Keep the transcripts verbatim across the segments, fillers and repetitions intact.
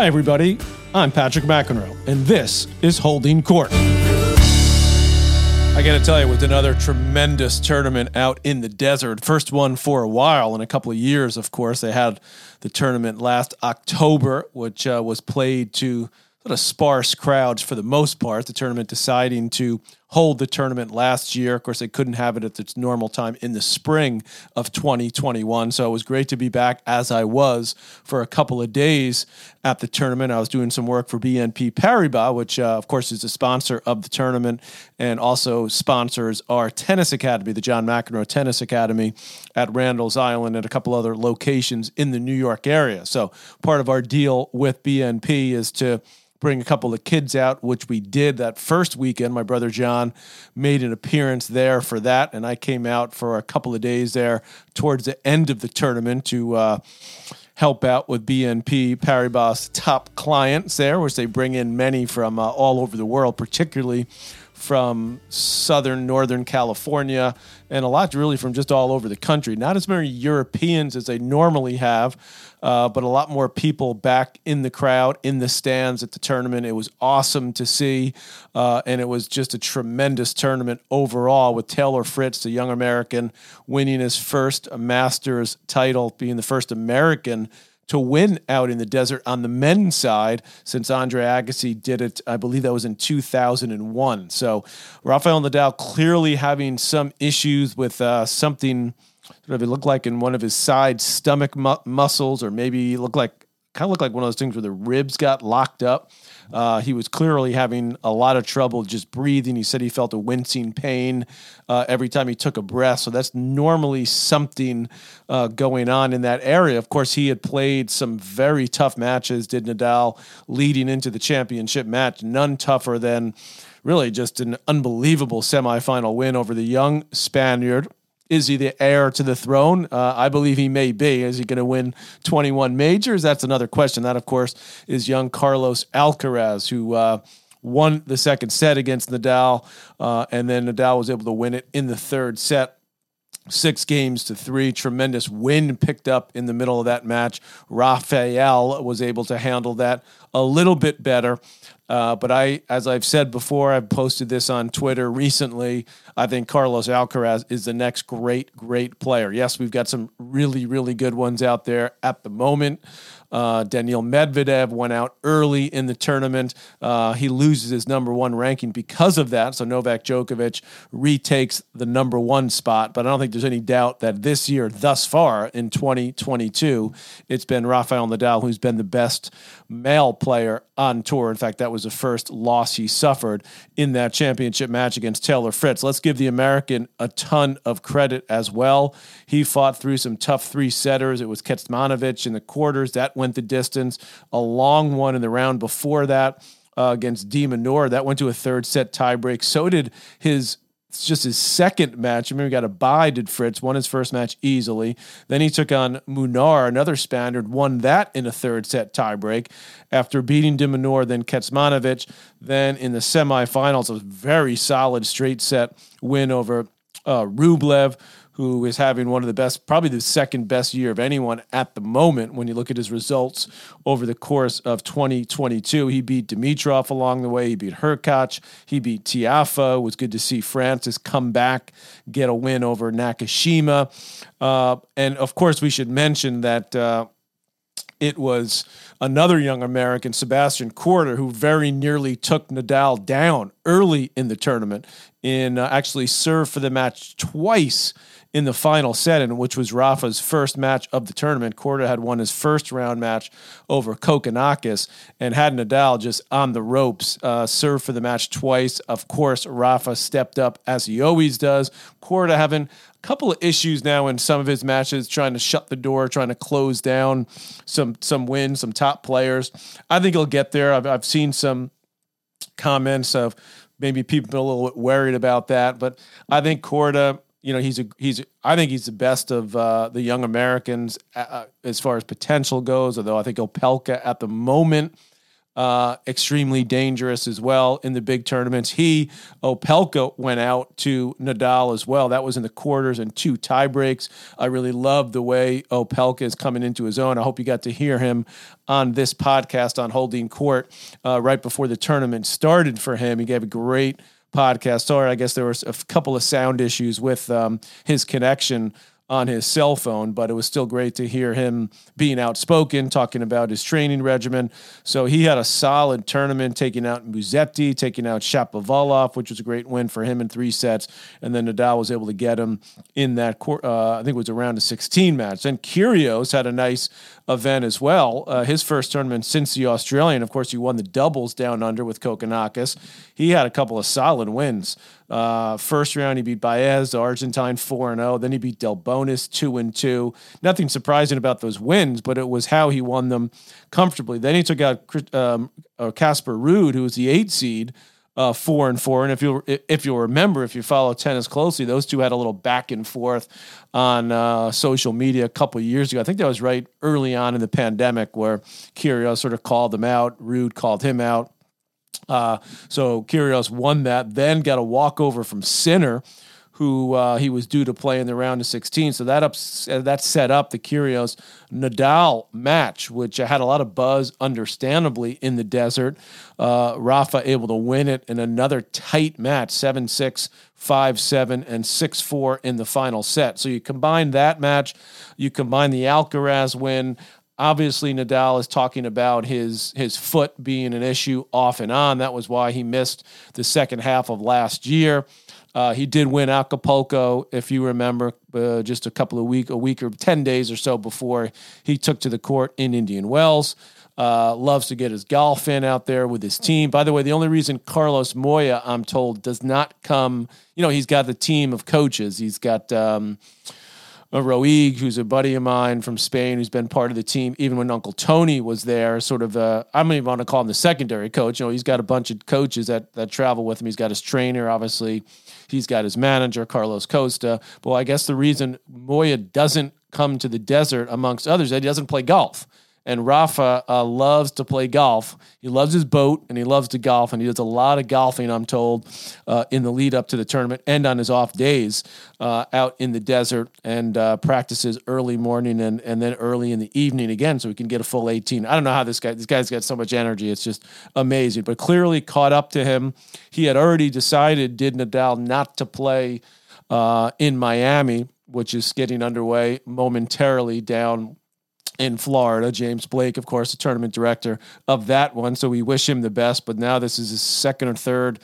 Hi everybody, I'm Patrick McEnroe, and this is Holding Court. I gotta tell you, with another tremendous tournament out in the desert, first one for a while, in a couple of years, of course. They had the tournament last October, which uh, was played to sort of sparse crowds for the most part, the tournament deciding to hold the tournament last year. Of course, they couldn't have it at its normal time in the spring of twenty twenty-one. So it was great to be back, as I was, for a couple of days at the tournament. I was doing some work for B N P Paribas, which, uh, of course, is the sponsor of the tournament and also sponsors our tennis academy, the John McEnroe Tennis Academy at Randall's Island and a couple other locations in the New York area. So part of our deal with B N P is to bring a couple of kids out, which we did that first weekend. My brother John made an appearance there for that, and I came out for a couple of days there towards the end of the tournament to uh, help out with B N P Paribas' top clients there, which they bring in many from uh, all over the world, particularly from southern, northern California, and a lot really from just all over the country. Not as many Europeans as they normally have, uh, but a lot more people back in the crowd, in the stands at the tournament. It was awesome to see, uh, and it was just a tremendous tournament overall, with Taylor Fritz, the young American, winning his first Masters title, being the first American to win out in the desert on the men's side since Andre Agassi did it, I believe that was in two thousand one. So Rafael Nadal clearly having some issues with uh, something sort of it looked like in one of his side stomach mu- muscles, or maybe looked like kind of looked like one of those things where the ribs got locked up. Uh, he was clearly having a lot of trouble just breathing. He said he felt a wincing pain uh, every time he took a breath. So that's normally something uh, going on in that area. Of course, he had played some very tough matches, did Nadal, leading into the championship match. None tougher than really just an unbelievable semifinal win over the young Spaniard. Is he the heir to the throne? Uh, I believe he may be. Is he going to win twenty-one majors? That's another question. That, of course, is young Carlos Alcaraz, who uh, won the second set against Nadal, uh, and then Nadal was able to win it in the third set. Six games to three, tremendous wind picked up in the middle of that match. Rafael was able to handle that a little bit better. Uh, but I, as I've said before, I've posted this on Twitter recently. I think Carlos Alcaraz is the next great, great player. Yes, we've got some really, really good ones out there at the moment. Uh, Daniil Medvedev went out early in the tournament. Uh, he loses his number one ranking because of that. So Novak Djokovic retakes the number one spot. But I don't think there's any doubt that this year, thus far in twenty twenty-two, it's been Rafael Nadal who's been the best male player on tour. In fact, that was the first loss he suffered in that championship match against Taylor Fritz. Let's give the American a ton of credit as well. He fought through some tough three-setters. It was Ketsmanovic in the quarters. That went the distance. A long one in the round before that uh, against Diminor. That went to a third set tiebreak. So did his It's just his second match. I mean, we got a bye, did Fritz, won his first match easily. Then he took on Munar, another Spaniard, won that in a third set tiebreak after beating Diminor, then Ketsmanovic. Then in the semifinals, a very solid straight set win over uh, Rublev, who is having one of the best, probably the second best year of anyone at the moment when you look at his results over the course of twenty twenty-two. He beat Dimitrov along the way. He beat Hurkacz. He beat Tiafoe. It was good to see Francis come back, get a win over Nakashima. Uh, and, of course, we should mention that uh, it was another young American, Sebastian Corda, who very nearly took Nadal down early in the tournament and uh, actually served for the match twice in the final set, in which was Rafa's first match of the tournament. Corda had won his first round match over Kokkinakis and had Nadal just on the ropes, uh, served for the match twice. Of course, Rafa stepped up as he always does. Corda having a couple of issues now in some of his matches, trying to shut the door, trying to close down some some wins, some top players. I think he'll get there. I've, I've seen some comments of maybe people a little bit worried about that, but I think Corda, you know, he's a he's. I think he's the best of uh, the young Americans uh, as far as potential goes. Although I think Opelka at the moment uh, extremely dangerous as well in the big tournaments. He, Opelka, went out to Nadal as well. That was in the quarters and two tie breaks. I really love the way Opelka is coming into his own. I hope you got to hear him on this podcast on Holding Court uh, right before the tournament started for him. He gave a great podcast. Sorry, I guess there were a couple of sound issues with um, his connection on his cell phone, but it was still great to hear him being outspoken, talking about his training regimen. So he had a solid tournament, taking out Musetti, taking out Shapovalov, which was a great win for him in three sets. And then Nadal was able to get him in that, uh, I think it was a round of sixteen match. Then Kyrios had a nice event as well, uh, his first tournament since the Australian. Of course, he won the doubles down under with Kokkinakis. He had a couple of solid wins. Uh, first round, he beat Baez, the Argentine, four and oh. Then he beat Delbonis, two and two. Nothing surprising about those wins, but it was how he won them comfortably. Then he took out um, Casper Ruud, who was the eight seed, uh, four and four. And if you'll, if you'll remember, if you follow tennis closely, those two had a little back and forth on uh, social media a couple of years ago. I think that was right early on in the pandemic where Kyrgios sort of called him out, Ruud called him out. Uh, so Kyrgios won that, then got a walkover from Sinner, who uh, he was due to play in the round of sixteen. So that, ups- that set up the Kyrgios-Nadal match, which had a lot of buzz, understandably, in the desert. Uh, Rafa able to win it in another tight match, seven six, five seven, and six four in the final set. So you combine that match, you combine the Alcaraz win. Obviously, Nadal is talking about his his foot being an issue off and on. That was why he missed the second half of last year. Uh, he did win Acapulco, if you remember, uh, just a couple of week, a week or ten days or so before he took to the court in Indian Wells. Uh, loves to get his golf in out there with his team. By the way, the only reason Carlos Moya, I'm told, does not come, you know, he's got the team of coaches. He's got Um, Roig, who's a buddy of mine from Spain, who's been part of the team, even when Uncle Tony was there, sort of, uh, I don't even want to call him the secondary coach. You know, he's got a bunch of coaches that, that travel with him. He's got his trainer, obviously. He's got his manager, Carlos Costa. Well, I guess the reason Moya doesn't come to the desert, amongst others, that he doesn't play golf. And Rafa uh, loves to play golf. He loves his boat, and he loves to golf, and he does a lot of golfing, I'm told, uh, in the lead up to the tournament and on his off days uh, out in the desert, and uh, practices early morning and, and then early in the evening again so he can get a full eighteen. I don't know how this guy, this guy's got so much energy. It's just amazing, but clearly caught up to him. He had already decided, did Nadal, not to play uh, in Miami, which is getting underway momentarily down in Florida. James Blake, of course, the tournament director of that one. So we wish him the best, but now this is his second or third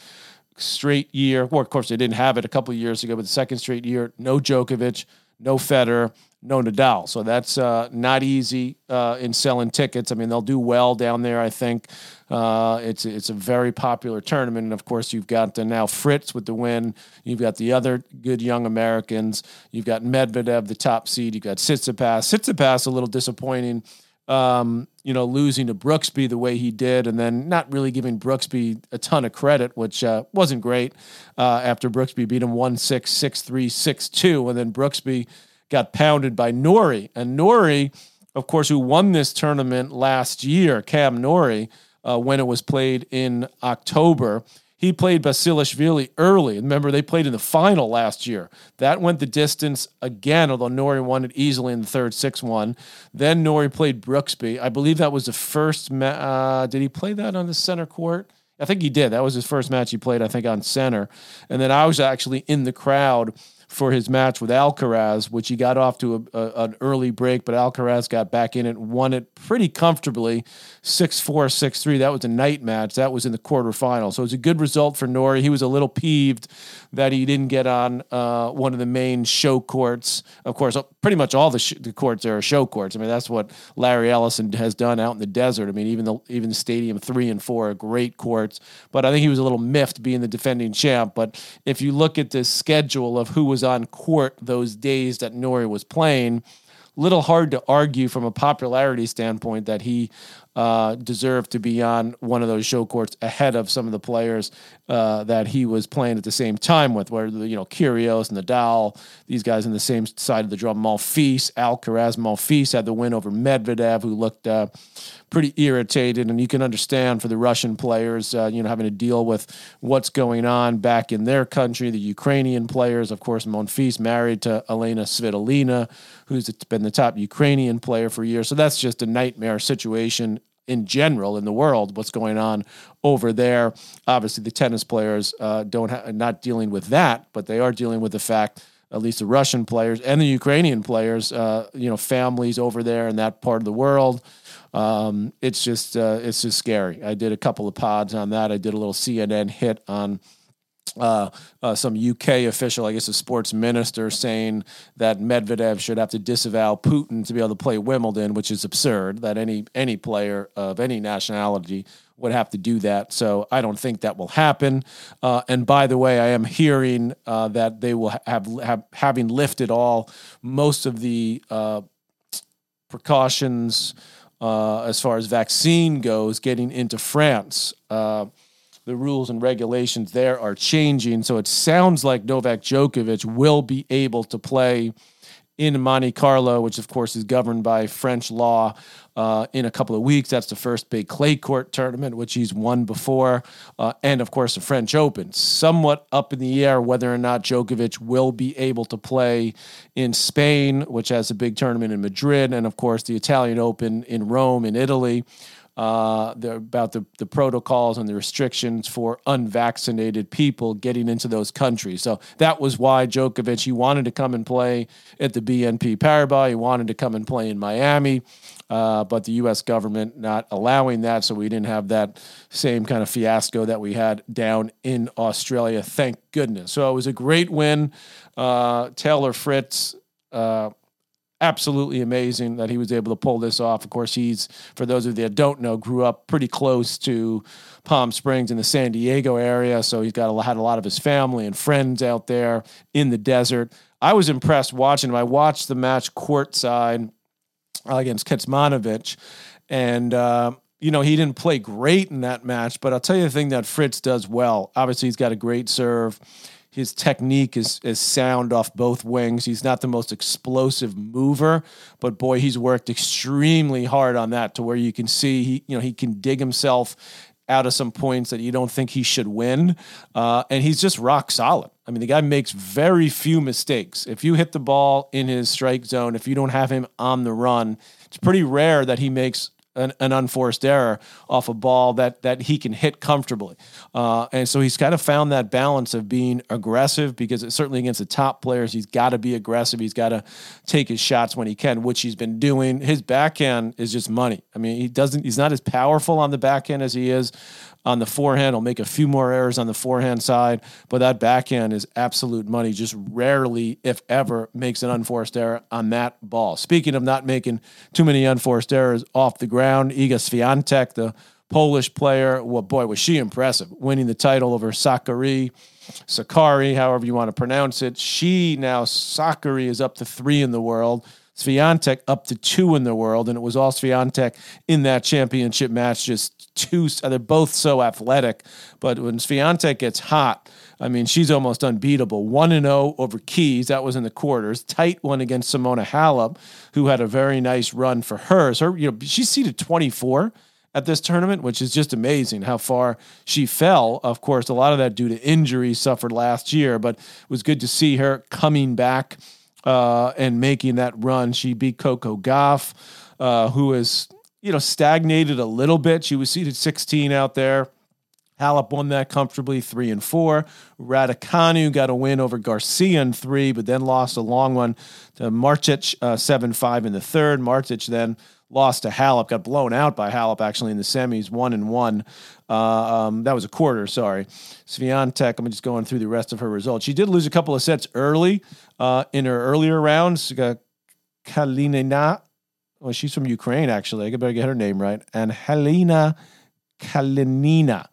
straight year. Well, of course, they didn't have it a couple of years ago, but the second straight year, no Djokovic, no Federer, no Nadal. So that's uh, not easy uh, in selling tickets. I mean, they'll do well down there, I think. Uh, it's it's a very popular tournament. And, of course, you've got the now Fritz with the win. You've got the other good young Americans. You've got Medvedev, the top seed. You've got Tsitsipas. Tsitsipas, a little disappointing, um, you know, losing to Brooksby the way he did and then not really giving Brooksby a ton of credit, which uh, wasn't great uh, after Brooksby beat him one six, six three, six two. And then Brooksby got pounded by Norrie. And Norrie, of course, who won this tournament last year, Cam Norrie, Uh, when it was played in October. He played Basilashvili early. Remember, they played in the final last year. That went the distance again, although Norrie won it easily in the third, six one. Then Norrie played Brooksby. I believe that was the first ma- uh, did he play that on the center court? I think he did. That was his first match he played, I think, on center. And then I was actually in the crowd for his match with Alcaraz, which he got off to a, a, an early break, but Alcaraz got back in it, won it pretty comfortably, six four, six three. That was a night match. That was in the quarterfinal. So it was a good result for Norrie. He was a little peeved that he didn't get on uh, one of the main show courts. Of course, pretty much all the, sh- the courts there are show courts. I mean, that's what Larry Ellison has done out in the desert. I mean, even the even Stadium three and four are great courts. But I think he was a little miffed being the defending champ. But if you look at the schedule of who was on court those days that Norrie was playing, little hard to argue from a popularity standpoint that he uh, deserved to be on one of those show courts ahead of some of the players uh, that he was playing at the same time with, where, you know, Kyrios and Nadal, these guys on the same side of the draw. Monfils, Alcaraz, Monfils had the win over Medvedev, who looked uh, pretty irritated, and you can understand for the Russian players, uh, you know, having to deal with what's going on back in their country. The Ukrainian players, of course, Monfils married to Elena Svitolina, who's been the top Ukrainian player for years. So that's just a nightmare situation in general in the world, what's going on over there. Obviously, the tennis players uh, don't ha- not dealing with that, but they are dealing with the fact, at least the Russian players and the Ukrainian players, uh, you know, families over there in that part of the world. Um, it's just, uh, it's just scary. I did a couple of pods on that. I did a little C N N hit on Uh, uh, some U K official, I guess a sports minister, saying that Medvedev should have to disavow Putin to be able to play Wimbledon, which is absurd, that any any player of any nationality would have to do that. So I don't think that will happen. Uh, and by the way, I am hearing uh, that they will have, have having lifted all most of the uh, precautions uh, as far as vaccine goes, getting into France. Uh, The rules and regulations there are changing, so it sounds like Novak Djokovic will be able to play in Monte Carlo, which, of course, is governed by French law, uh, in a couple of weeks. That's the first big clay court tournament, which he's won before, uh, and, of course, the French Open. Somewhat up in the air whether or not Djokovic will be able to play in Spain, which has a big tournament in Madrid, and, of course, the Italian Open in Rome, in Italy. Uh, about the, the protocols and the restrictions for unvaccinated people getting into those countries. So that was why Djokovic, he wanted to come and play at the B N P Paribas. He wanted to come and play in Miami, uh, but the U S government not allowing that, so we didn't have that same kind of fiasco that we had down in Australia, thank goodness. So it was a great win. Uh, Taylor Fritz, uh, absolutely amazing that he was able to pull this off. Of course, he's, for those of you that don't know, grew up pretty close to Palm Springs in the San Diego area, so he's got a, had a lot of his family and friends out there in the desert. I was impressed watching him. I watched the match courtside uh, against Ketsmanovic, and uh, you know, he didn't play great in that match, but I'll tell you the thing that Fritz does well. Obviously, he's got a great serve. His technique is, is sound off both wings. He's not the most explosive mover, but boy, he's worked extremely hard on that, to where you can see he, you know, he can dig himself out of some points that you don't think he should win. Uh, and he's just rock solid. I mean, the guy makes very few mistakes. If you hit the ball in his strike zone, if you don't have him on the run, it's pretty rare that he makes An, an unforced error off a ball that that he can hit comfortably. Uh, and so he's kind of found that balance of being aggressive, because it's certainly against the top players, he's got to be aggressive. He's got to take his shots when he can, which he's been doing. His backhand is just money. I mean, he doesn't, he's not as powerful on the backhand as he is on the forehand. He'll make a few more errors on the forehand side, but that backhand is absolute money. Just rarely, if ever, makes an unforced error on that ball. Speaking of not making too many unforced errors off the ground, Iga Świątek, the Polish player, well, boy, was she impressive, winning the title over Sakari, Sakari, however you want to pronounce it. She now, Sakari, is up to three in the world. Świątek up to two in the world, and it was all Świątek in that championship match. Just two, they're both so athletic, but when Świątek gets hot, I mean, she's almost unbeatable. one and oh over Keys, that was in the quarters. Tight one against Simona Halep, who had a very nice run for hers. Her, you know, she's seeded twenty-four at this tournament, which is just amazing how far she fell. Of course, a lot of that due to injuries suffered last year, but it was good to see her coming back Uh, and making that run. She beat Coco Gauff, uh, who has, you know, stagnated a little bit. She was seeded sixteen out there. Halep won that comfortably, three and four. Raducanu got a win over Garcia in three, but then lost a long one to Martic, uh, seven five in the third. Martic then lost to Halep, got blown out by Halep actually in the semis, one and one. Uh, um, that was a quarter, sorry. Świątek, I'm just going through the rest of her results. She did lose a couple of sets early uh, in her earlier rounds. Kalinina, well, she's from Ukraine actually. I better get her name right. And Helena Kalinina,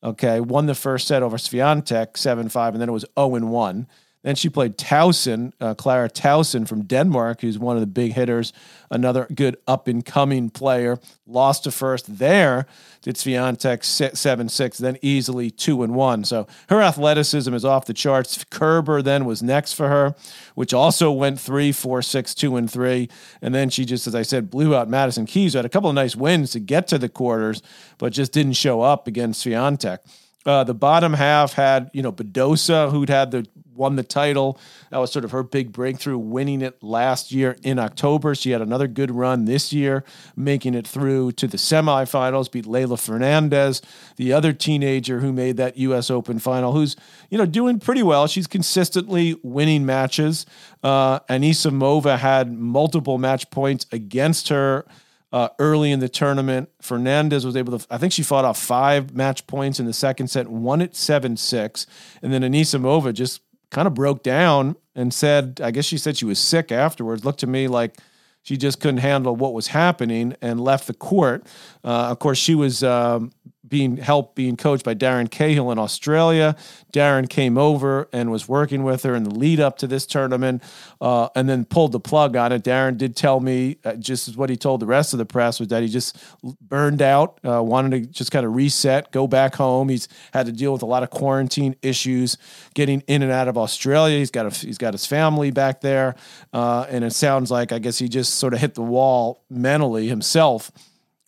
okay, won the first set over Świątek, seven five, and then it was oh and one. Then she played Towson, uh, Clara Towson from Denmark, who's one of the big hitters, another good up-and-coming player. Lost to first there to Świątek seven six, then easily two and one. So her athleticism is off the charts. Kerber then was next for her, which also went three four six two and three. And then she just, as I said, blew out Madison Keys, who had a couple of nice wins to get to the quarters, but just didn't show up against Świątek. Uh, the bottom half had, you know, Badosa, who'd had the won the title. That was sort of her big breakthrough, winning it last year in October. She had another good run this year, making it through to the semifinals, beat Leila Fernandez, the other teenager who made that U S Open final, who's, you know, doing pretty well. She's consistently winning matches. Uh, Anisimova had multiple match points against her. Uh, early in the tournament, Fernandez was able to, I think she fought off five match points in the second set, won it seven six. And then Anisimova just kind of broke down and said, I guess she said she was sick afterwards. Looked to me like she just couldn't handle what was happening and left the court. Uh, of course, she was um, being helped, being coached by Darren Cahill in Australia. Darren came over and was working with her in the lead up to this tournament, uh, and then pulled the plug on it. Darren did tell me, uh, just as what he told the rest of the press, was that he just burned out, uh, wanted to just kind of reset, go back home. He's had to deal with a lot of quarantine issues, getting in and out of Australia. He's got a, he's got his family back there, uh, and it sounds like, I guess, he just sort of hit the wall mentally himself.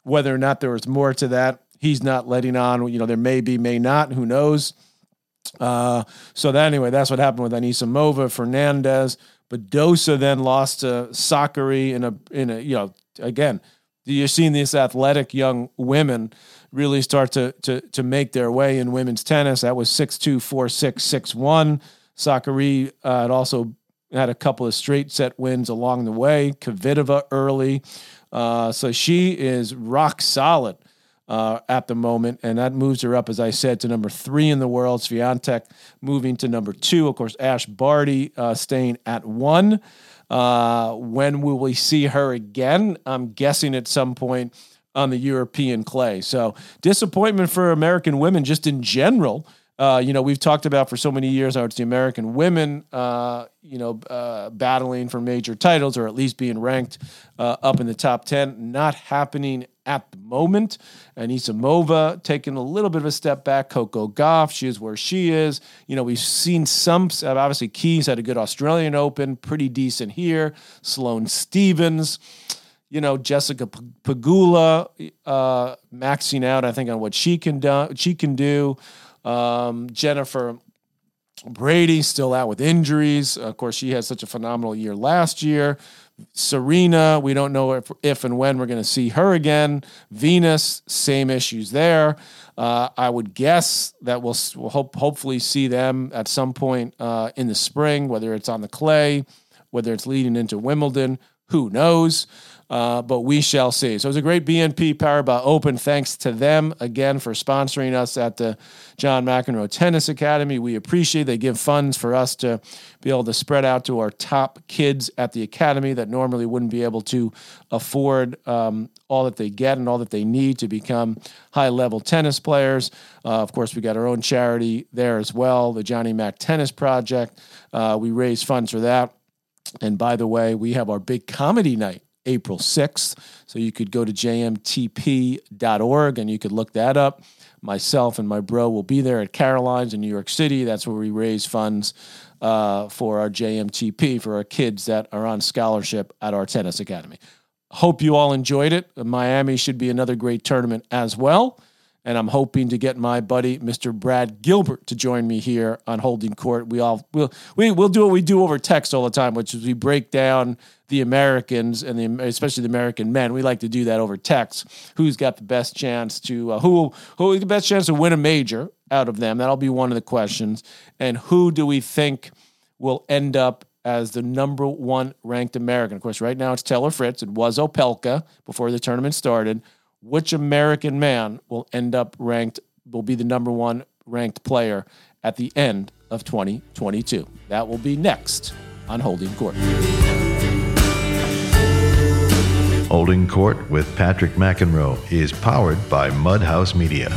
Whether or not there was more to that, he's not letting on. You know, there may be, may not, who knows. Uh, so that, anyway, that's what happened with Anisimova, Fernandez. Badosa then lost to Sakari in a, in a, you know, again, you're seeing these athletic young women really start to, to, to make their way in women's tennis. That was six two, four six, six one. Sakari uh, had also had a couple of straight set wins along the way. Kvitova early. Uh, so she is rock solid. Uh, at the moment, and that moves her up, as I said, to number three in the world. Świątek moving to number two. Of course, Ash Barty uh, staying at one. Uh, when will we see her again? I'm guessing at some point on the European clay. So disappointment for American women just in general. Uh, you know, we've talked about for so many years how it's the American women, uh, you know, uh, battling for major titles or at least being ranked uh, up in the top ten. Not happening at the moment. Anisimova taking a little bit of a step back. Coco Gauff, she is where she is. You know, we've seen some, obviously Keys had a good Australian Open, pretty decent here. Sloane Stephens. You know, Jessica Pegula uh, maxing out, I think, on what she can do. She can do. Um, Jennifer Brady still out with injuries. Of course, she had such a phenomenal year last year. Serena, we don't know if, if and when we're going to see her again. Venus, same issues there. Uh, I would guess that we'll, we'll hope, hopefully see them at some point uh, in the spring, whether it's on the clay, whether it's leading into Wimbledon, who knows. Uh, but we shall see. So it was a great B N P Paribas Open. Thanks to them again for sponsoring us at the John McEnroe Tennis Academy. We appreciate it. They give funds for us to be able to spread out to our top kids at the academy that normally wouldn't be able to afford um, all that they get and all that they need to become high-level tennis players. Uh, of course, we got our own charity there as well, the Johnny Mac Tennis Project. Uh, we raise funds for that. And by the way, we have our big comedy night April sixth. So you could go to j m t p dot org and you could look that up. Myself and my bro will be there at Caroline's in New York City. That's where we raise funds uh, for our J M T P, for our kids that are on scholarship at our tennis academy. Hope you all enjoyed it. Miami should be another great tournament as well. And I'm hoping to get my buddy, Mister Brad Gilbert, to join me here on Holding Court. We all we'll, we we'll do what we do over text all the time, which is we break down the Americans and the, especially the American men. We like to do that over text. Who's got the best chance to uh, who who is the best chance to win a major out of them? That'll be one of the questions. And who do we think will end up as the number one ranked American? Of course, right now it's Taylor Fritz. It was Opelka before the tournament started. Which American man will end up ranked, will be the number one ranked player at the end of twenty twenty-two? That will be next on Holding Court. Holding Court with Patrick McEnroe is powered by Mudhouse Media.